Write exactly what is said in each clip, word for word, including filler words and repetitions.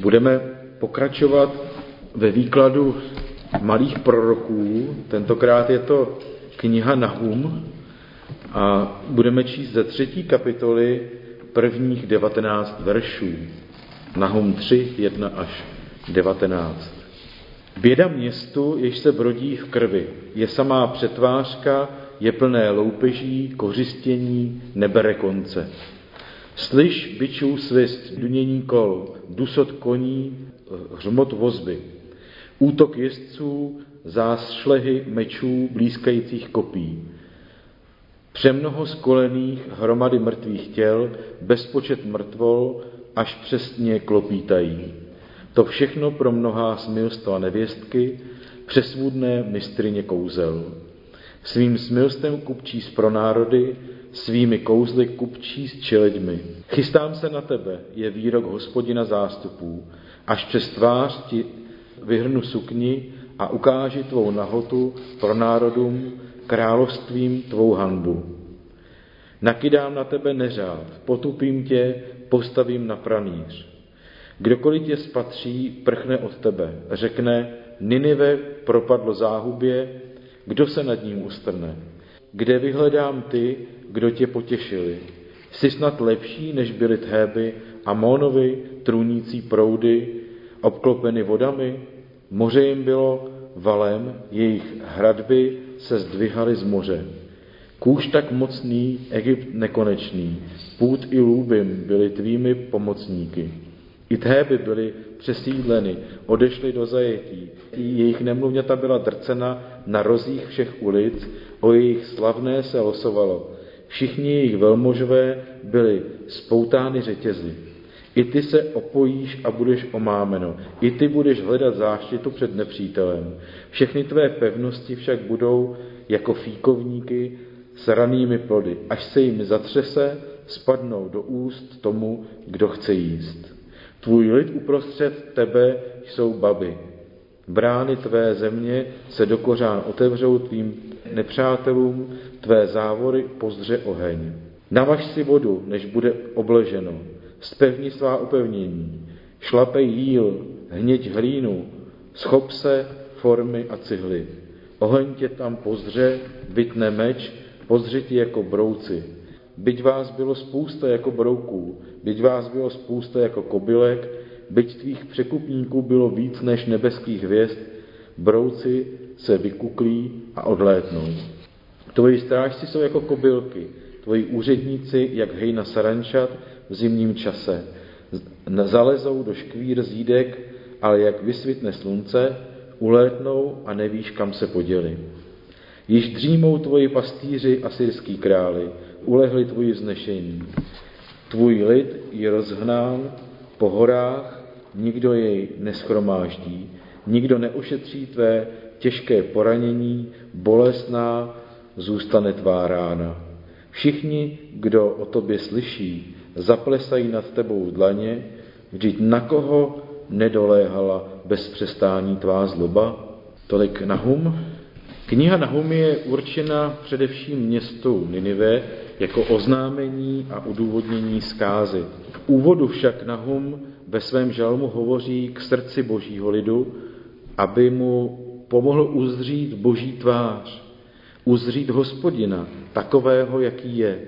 Budeme pokračovat ve výkladu malých proroků. Tentokrát je to kniha Nahum a budeme číst ze třetí kapitoly prvních devatenáct veršů. Nahum tři, jedna až devatenáct. Běda městu, jež se brodí v krvi, je samá přetvářka, je plné loupeží, kořistění, nebere konce. Slyš bičů svist, dunění kol, dusot koní, hřmot vozby, útok jezdců, zášlehy mečů, blízkajících kopí. Přemnoho skolených hromady mrtvých těl, bezpočet mrtvol, až přesně klopítají. To všechno pro mnohá smilstva nevěstky, přesvůdné mistryně kouzel. Svým smilstvem kupčíš pro národy, svými kouzly kupčí s čeleďmi. Chystám se na tebe, je výrok Hospodina zástupů, až přes tvář ti vyhrnu sukni a ukáži tvou nahotu pro národům, královstvím tvou hanbu. Nakydám na tebe neřád, potupím tě, postavím na pranýř. Kdokoliv tě spatří, prchne od tebe, řekne, Ninive propadlo záhubě, kdo se nad ním ustrne? Kde vyhledám ty, kdo tě potěšili? Jsi snad lepší, než byly Théby, Amonovi, trůnící proudy, obklopeny vodami? Moře jim bylo valem, jejich hradby se zdvihaly z moře. Kůž tak mocný, Egypt nekonečný, Pút i Lúbim byli tvými pomocníky. I Théby byly přesídleny, odešly do zajetí. Jejich nemluvňata byla drcena na rozích všech ulic, o jejich slavné se losovalo. Všichni jejich velmožové byli spoutány řetězy. I ty se opojíš a budeš omámeno. I ty budeš hledat záštitu před nepřítelem. Všechny tvé pevnosti však budou jako fíkovníky s ranými plody. Až se jim zatřese, spadnou do úst tomu, kdo chce jíst. Tvůj lid uprostřed tebe jsou baby. Brány tvé země se do kořán otevřou tvým nepřátelům, tvé závory pozdře oheň. Navaž si vodu, než bude obleženo, zpevni svá opevnění, šlapej jíl, hněď hlínu, schop se formy a cihly. Oheň tě tam pozdře, vytne meč, pozdře ti jako brouci. Byť vás bylo spousta jako brouků, byť vás bylo spousta jako kobylek, byť tvých překupníků bylo víc než nebeských hvězd, brouci se vykuklí a odlétnou. Tvoji strážci jsou jako kobylky, tvoji úředníci jak hejna sarančat v zimním čase. Zalezou do škvír zídek, ale jak vysvitne slunce, ulétnou a nevíš, kam se poděli. Již dřímou tvoji pastýři asyrský králi, ulehli tvoji vznešení. Tvůj lid je rozhnán po horách, nikdo jej neschromáždí, nikdo neošetří tvé těžké poranění, bolestná zůstane tvá rána. Všichni, kdo o tobě slyší, zaplesají nad tebou v dlaně, vždyť na koho nedoléhala bez přestání tvá zloba? Tolik Nahum. Kniha Nahum je určena především městu Ninive jako oznámení a odůvodnění zkázy. V úvodu však Nahum ve svém žalmu hovoří k srdci božího lidu, aby mu pomohl uzřít boží tvář, uzřít Hospodina, takového, jaký je.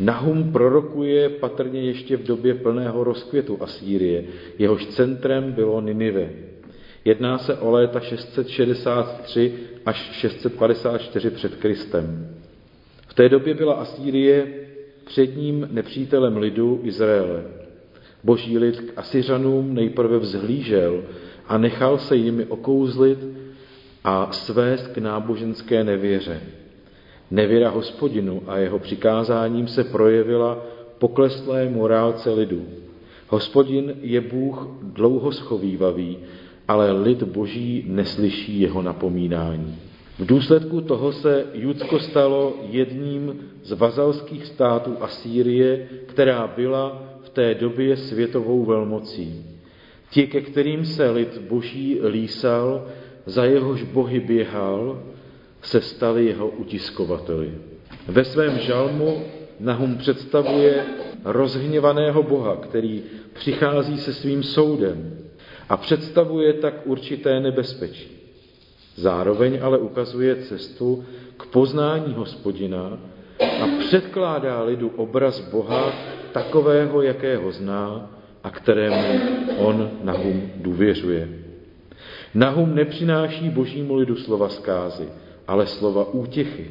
Nahum prorokuje patrně ještě v době plného rozkvětu Asýrie, jehož centrem bylo Ninive. Jedná se o léta šest set šedesát tři až šest set padesát čtyři před Kristem. V té době byla Asýrie předním nepřítelem lidu Izraele. Boží lid k Asyřanům nejprve vzhlížel a nechal se jimi okouzlit a svést k náboženské nevěře. Nevěra Hospodinu a jeho přikázáním se projevila pokleslé morálce lidu. Hospodin je Bůh dlouho schovívavý, ale lid boží neslyší jeho napomínání. V důsledku toho se Judsko stalo jedním z vazalských států Asýrie, která byla v té době světovou velmocí. Ti, ke kterým se lid boží lísal, za jehož bohy běhal, se stali jeho utiskovateli. Ve svém žalmu Nahum představuje rozhněvaného Boha, který přichází se svým soudem a představuje tak určité nebezpečí. Zároveň ale ukazuje cestu k poznání Hospodina a předkládá lidu obraz Boha takového, jakého zná a kterému on Nahum důvěřuje. Nahum nepřináší božímu lidu slova zkázy, ale slova útěchy.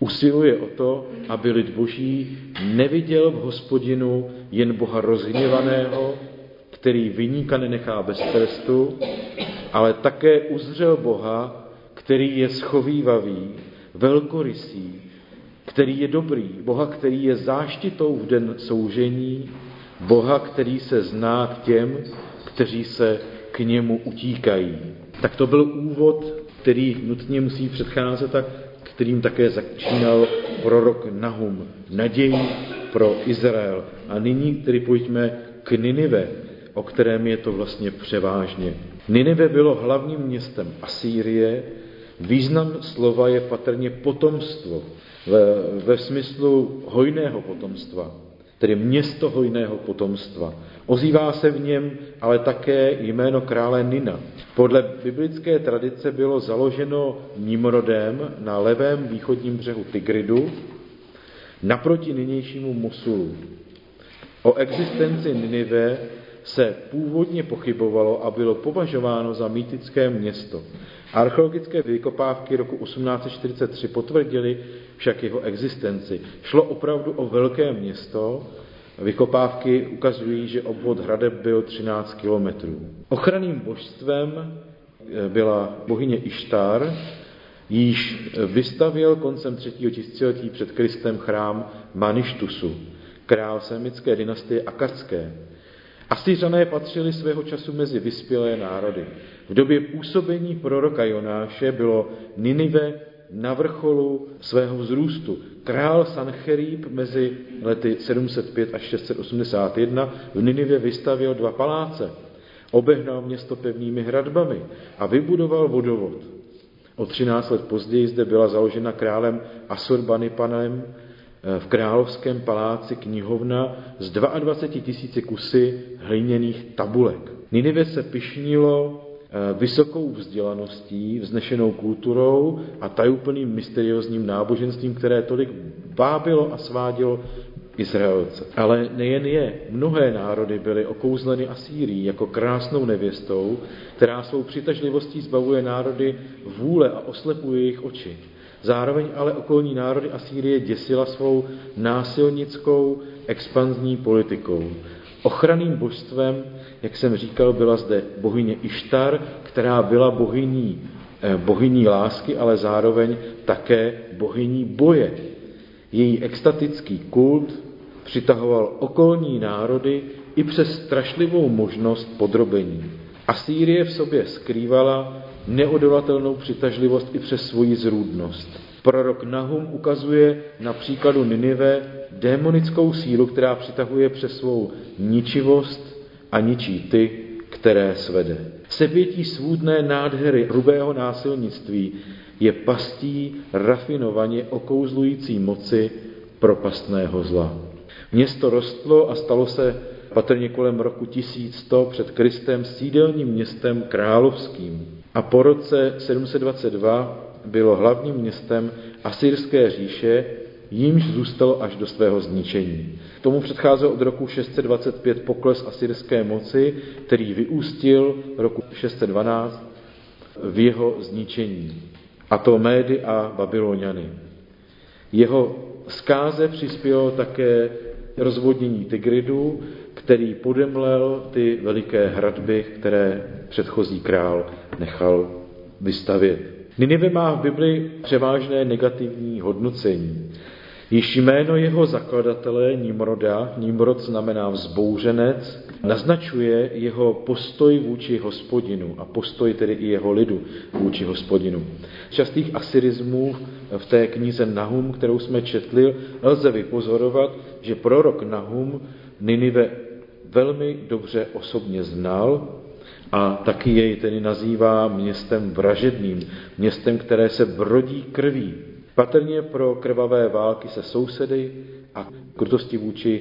Usiluje o to, aby lid boží neviděl v Hospodinu jen Boha rozhněvaného, který viníka nenechá bez trestu, ale také uzřel Boha, který je schovívavý, velkorysý, který je dobrý, Boha, který je záštitou v den soužení, Boha, který se zná k těm, kteří se k němu utíkají. Tak to byl úvod, který nutně musí předcházet a kterým také začínal prorok Nahum. Naději pro Izrael. A nyní tedy pojďme k Ninive, o kterém je to vlastně převážně. Ninive bylo hlavním městem Asýrie. Význam slova je patrně potomstvo ve, ve smyslu hojného potomstva, tedy město hojného potomstva. Ozývá se v něm ale také jméno krále Nina. Podle biblické tradice bylo založeno Nimrodem na levém východním břehu Tigridu naproti nynějšímu Mosulu. O existenci Ninive se původně pochybovalo a bylo považováno za mýtické město. Archeologické vykopávky roku osmnáct set čtyřicet tři potvrdily však jeho existenci. Šlo opravdu o velké město. Vykopávky ukazují, že obvod hradeb byl třináct kilometrů. Ochranným božstvem byla bohyně Ishtar, již vystavěl koncem třetího tisíciletí před Kristem chrám Maništusu, král sémické dynastie akatské. Asýřané patřili svého času mezi vyspělé národy. V době působení proroka Jonáše bylo Ninive na vrcholu svého vzrůstu. Král Sancheríb mezi lety sedm set pět až šest set osmdesát jedna v Ninive vystavěl dva paláce, obehnal město pevnými hradbami a vybudoval vodovod. O třináct let později zde byla založena králem Asurbanipalem v královském paláci knihovna z dvaadvaceti tisíci kusy hliněných tabulek. Ninive se pyšnilo vysokou vzdělaností, vznešenou kulturou a tajuplným mysteriózním náboženstvím, které tolik bábilo a svádělo Izraelce. Ale nejen je, mnohé národy byly okouzleny Asýrií jako krásnou nevěstou, která svou přitažlivostí zbavuje národy vůle a oslepuje jejich oči. Zároveň ale okolní národy Asýrie děsila svou násilnickou expanzní politikou. Ochranným božstvem, jak jsem říkal, byla zde bohyně Ishtar, která byla bohyní, bohyní lásky, ale zároveň také bohyní boje. Její extatický kult přitahoval okolní národy i přes strašlivou možnost podrobení. Asýrie v sobě skrývala neodolatelnou přitažlivost i přes svoji zrůdnost. Prorok Nahum ukazuje na příkladu Ninive démonickou sílu, která přitahuje přes svou ničivost a ničí ty, které svede. Sepětí svůdné nádhery hrubého násilnictví je pastí rafinovaně okouzlující moci propastného zla. Město rostlo a stalo se patrně kolem roku tisíc sto před Kristem sídelním městem královským. A po roce sedm set dvacet dva bylo hlavním městem Asyrské říše, jímž zůstalo až do svého zničení. Tomu předcházel od roku šest set dvacet pět pokles asyrské moci, který vyústil roku šest set dvanáct v jeho zničení, a to Médy a Babyloniany. Jeho zkáze přispělo také rozvodnění Tigridu, který podemlel ty veliké hradby, které předchozí král nechal vystavět. Ninive má v Bibli převážné negativní hodnocení. Již jméno jeho zakladatele Nimroda, Nimrod znamená vzbouřenec, naznačuje jeho postoj vůči Hospodinu a postoj tedy i jeho lidu vůči Hospodinu. Z častých asyrismů v té knize Nahum, kterou jsme četli, lze vypozorovat, že prorok Nahum Ninive velmi dobře osobně znal a taky jej tedy nazývá městem vražedným, městem, které se brodí krví. Patrně pro krvavé války se sousedy a krutosti vůči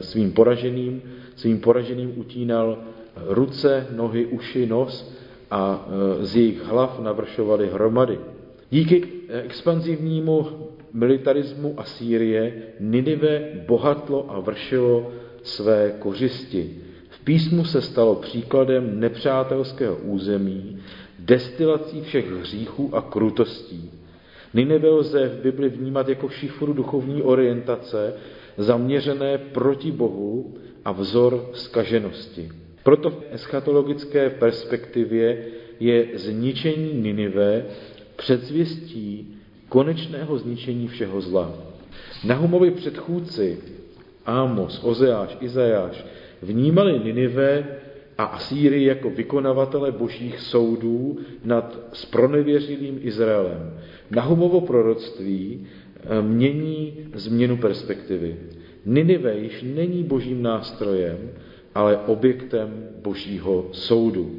svým poraženým. Svým poraženým utínal ruce, nohy, uši, nos a z jejich hlav navršovaly hromady. Díky expanzivnímu militarismu Asýrie Ninive bohatlo a vršilo své kořisti. V písmu se stalo příkladem nepřátelského území, destilací všech hříchů a krutostí. Ninive lze v Bibli vnímat jako šifru duchovní orientace, zaměřené proti Bohu a vzor zkaženosti. Proto v eschatologické perspektivě je zničení Ninive předzvěstí konečného zničení všeho zla. Nahumovi předchůdci Amos, Ozeáš, Izajáš vnímali Ninive a Asýrii jako vykonavatele božích soudů nad spronevěřilým Izraelem. Nahumovo proroctví mění změnu perspektivy. Ninive již není božím nástrojem, ale objektem božího soudu.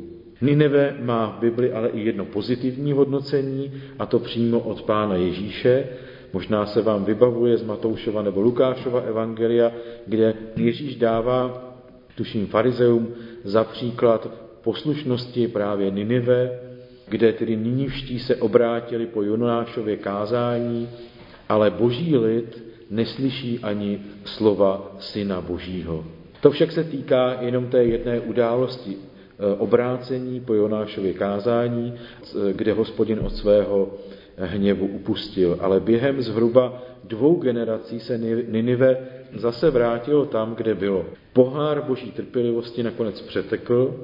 Ninive má v Bibli ale i jedno pozitivní hodnocení, a to přímo od Pána Ježíše. Možná se vám vybavuje z Matoušova nebo Lukášova evangelia, kde Ježíš dává tuším farizeům za příklad poslušnosti právě Ninive, kde tedy ninivští se obrátili po Jonášově kázání, ale boží lid neslyší ani slova Syna Božího. To však se týká jenom té jedné události, obrácení po Jonášově kázání, kde Hospodin od svého hněvu upustil. Ale během zhruba dvou generací se Ninive zase vrátilo tam, kde bylo. Pohár boží trpělivosti nakonec přetekl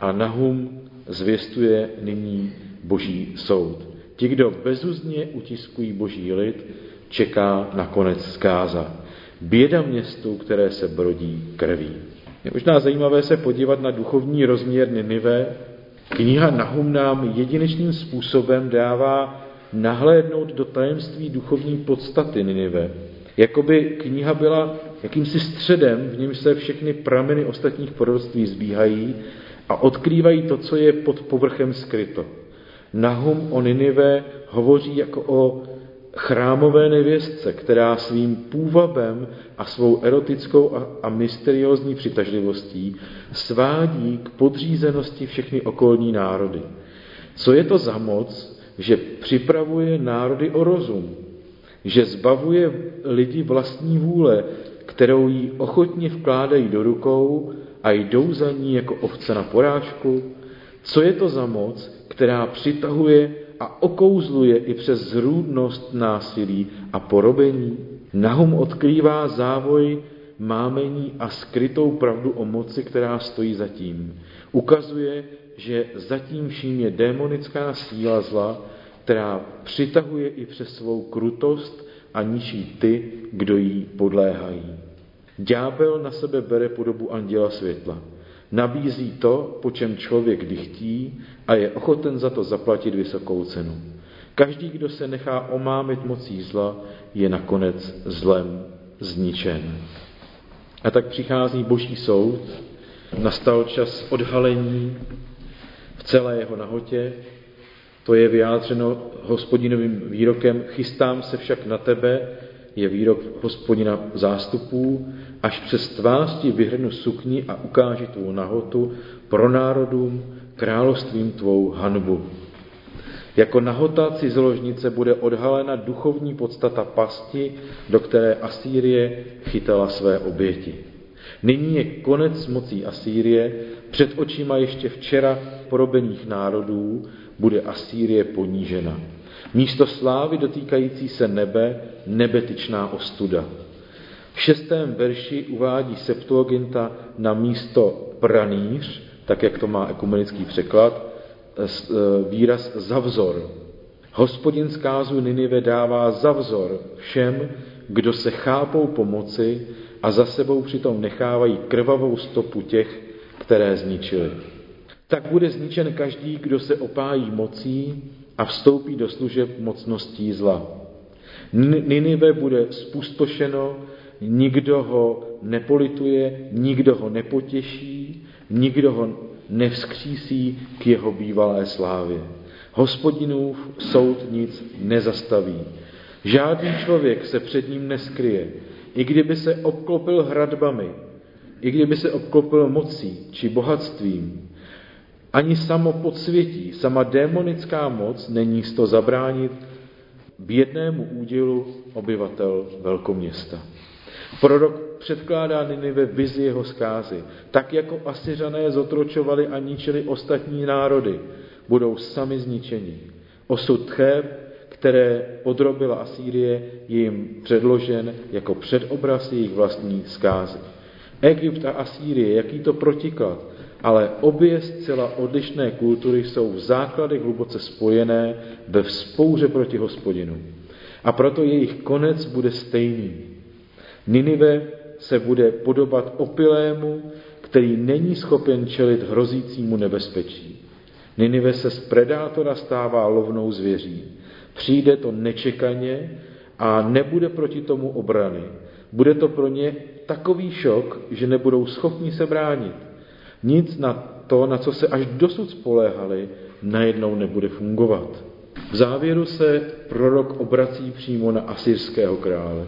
a Nahum zvěstuje nyní boží soud. Ti, kdo bezúzdně utiskují boží lid, čeká nakonec zkáza. Běda městu, které se brodí krví. Je možná zajímavé se podívat na duchovní rozměr Ninive. Kniha Nahum nám jedinečným způsobem dává nahlédnout do tajemství duchovní podstaty Ninive. Jakoby kniha byla jakýmsi středem, v něm se všechny prameny ostatních proroctví zbíhají a odkrývají to, co je pod povrchem skryto. Nahum o Ninive hovoří jako o chrámové nevěstce, která svým půvabem a svou erotickou a, a mysteriózní přitažlivostí svádí k podřízenosti všechny okolní národy. Co je to za moc, že připravuje národy o rozum, že zbavuje lidi vlastní vůle, kterou jí ochotně vkládají do rukou a jdou za ní jako ovce na porážku? Co je to za moc, která přitahuje a okouzluje i přes zrůdnost násilí a porobení? Nahum odkrývá závoj mámení a skrytou pravdu o moci, která stojí za tím. Ukazuje, že zatím vším je démonická síla zla, která přitahuje i přes svou krutost a ničí ty, kdo jí podléhají. Ďábel na sebe bere podobu anděla světla. Nabízí to, po čem člověk dychtí a je ochoten za to zaplatit vysokou cenu. Každý, kdo se nechá omámit mocí zla, je nakonec zlem zničen. A tak přichází boží soud, nastal čas odhalení v celé jeho nahotě. To je vyjádřeno Hospodinovým výrokem: chystám se však na tebe, je výrok Hospodina zástupů, až přes tvář vyhrnu sukni a ukáži tvou nahotu pro národům, královstvím tvou hanbu. Jako nahota cizoložnice bude odhalena duchovní podstata pasti, do které Asýrie chytala své oběti. Nyní je konec mocí Asýrie, před očima ještě včera porobených národů bude Asýrie ponížena. Místo slávy dotýkající se nebe, nebetyčná ostuda. V šestém verši uvádí Septuaginta na místo pranýř, tak jak to má ekumenický překlad, výraz zavzor. Hospodin zkázu Ninive dává zavzor všem, kdo se chápou pomoci a za sebou přitom nechávají krvavou stopu těch, které zničili. Tak bude zničen každý, kdo se opájí mocí a vstoupí do služeb mocností zla. Ninive bude spustošeno, nikdo ho nepolituje, nikdo ho nepotěší, nikdo ho nevzkřísí k jeho bývalé slávě. Hospodinův soud nic nezastaví. Žádný člověk se před ním neskryje. I kdyby se obklopil hradbami, i kdyby se obklopil mocí či bohatstvím, ani samo podsvětí, sama démonická moc není s to zabránit bědnému údělu obyvatel velkoměsta. Prorok předkládá Ninive vizi jeho zkázy. Tak jako Asyřané zotročovali a ničili ostatní národy, budou sami zničeni. Osud Cheb, které podrobila Asýrie, je jim předložen jako předobraz jejich vlastní zkázy. Egypt a Asýrie, jaký to protiklad, ale obě zcela odlišné kultury jsou v základech hluboce spojené ve vzpouře proti Hospodinu. A proto jejich konec bude stejný. Ninive se bude podobat opilému, který není schopen čelit hrozícímu nebezpečí. Ninive se z predátora stává lovnou zvěří. Přijde to nečekaně a nebude proti tomu obrany. Bude to pro ně takový šok, že nebudou schopni se bránit. Nic na to, na co se až dosud spoléhali, najednou nebude fungovat. V závěru se prorok obrací přímo na asyrského krále.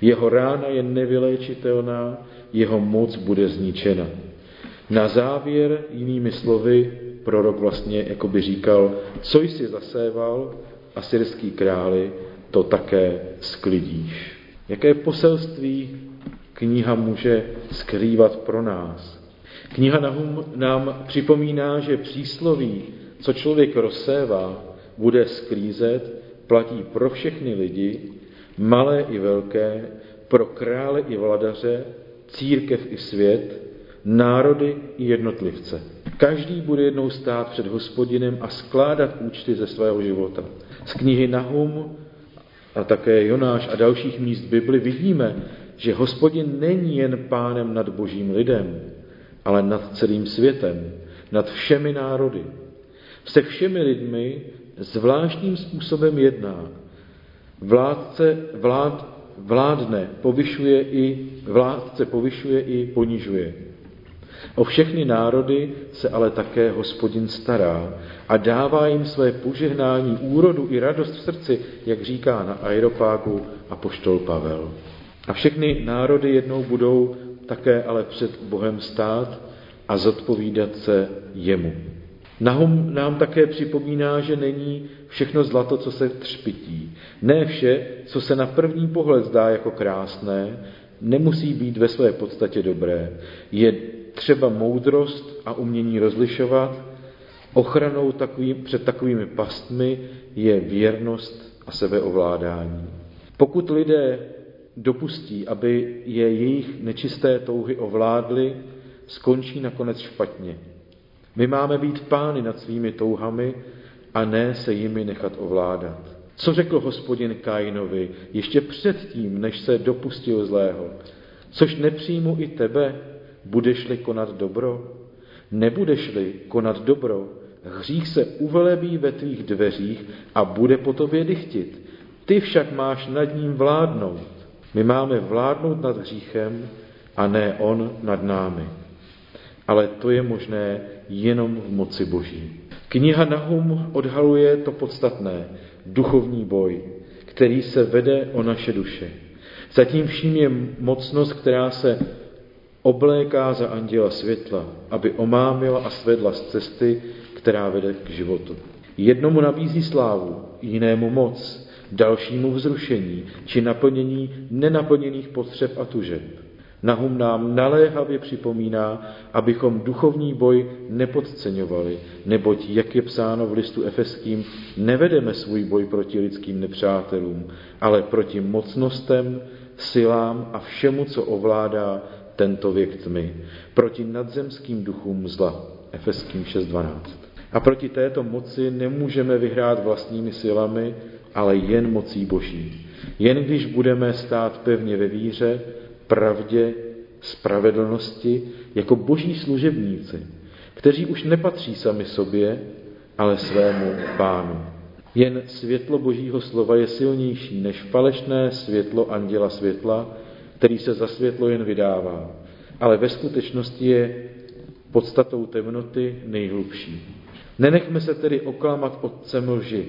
Jeho rána je nevyléčitelná, jeho moc bude zničena. Na závěr, jinými slovy, prorok vlastně jakoby říkal, co jsi zaséval, asyrský králi, to také sklidíš. Jaké poselství kniha může skrývat pro nás? Kniha Nahum nám připomíná, že přísloví, co člověk rozsévá, bude sklízet, platí pro všechny lidi, malé i velké, pro krále i vladaře, církev i svět, národy i jednotlivce. Každý bude jednou stát před Hospodinem a skládat účty ze svého života. Z knihy Nahum a také Jonáš a dalších míst Bibli vidíme, že Hospodin není jen pánem nad božím lidem, ale nad celým světem, nad všemi národy. Se všemi lidmi zvláštním způsobem jedná. Vládce vlád, vládne, povyšuje i, vládce povyšuje i ponižuje. O všechny národy se ale také Hospodin stará a dává jim své požehnání, úrodu i radost v srdci, jak říká na Aeropágu apoštol Pavel. A všechny národy jednou budou také ale před Bohem stát a zodpovídat se jemu. Nahum nám také připomíná, že není všechno zlato, co se třpytí. Ne vše, co se na první pohled zdá jako krásné, nemusí být ve své podstatě dobré. Je třeba moudrost a umění rozlišovat. Ochranou takový, před takovými pastmi je věrnost a sebeovládání. Pokud lidé dopustí, aby je jejich nečisté touhy ovládly, skončí nakonec špatně. My máme být pány nad svými touhami a ne se jimi nechat ovládat. Co řekl Hospodin Kainovi ještě předtím, než se dopustil zlého? Což nepřijmu i tebe, budeš-li konat dobro? Nebudeš-li konat dobro, hřích se uvelebí ve tvých dveřích a bude po tobě dychtit. Ty však máš nad ním vládnout. My máme vládnout nad hříchem a ne on nad námi. Ale to je možné jenom v moci Boží. Kniha Nahum odhaluje to podstatné, duchovní boj, který se vede o naše duše. Zatím vším je mocnost, která se obléká za anděla světla, aby omámila a svedla z cesty, která vede k životu. Jednomu nabízí slávu, jinému moc, dalšímu vzrušení či naplnění nenaplněných potřeb a tužeb. Nahum nám naléhavě připomíná, abychom duchovní boj nepodceňovali, neboť, jak je psáno v listu efeským, nevedeme svůj boj proti lidským nepřátelům, ale proti mocnostem, silám a všemu, co ovládá tento věk tmy, proti nadzemským duchům zla, efeským šest dvanáct. A proti této moci nemůžeme vyhrát vlastními silami, ale jen mocí Boží. Jen když budeme stát pevně ve víře, pravdě, spravedlnosti, jako boží služebníci, kteří už nepatří sami sobě, ale svému pánu. Jen světlo božího slova je silnější než falešné světlo anděla světla, který se za světlo jen vydává, ale ve skutečnosti je podstatou temnoty nejhlubší. Nenechme se tedy oklamat otcem lži,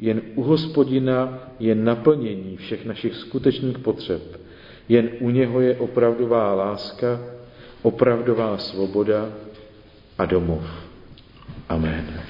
jen u Hospodina je naplnění všech našich skutečných potřeb. Jen u něho je opravdová láska, opravdová svoboda a domov. Amen.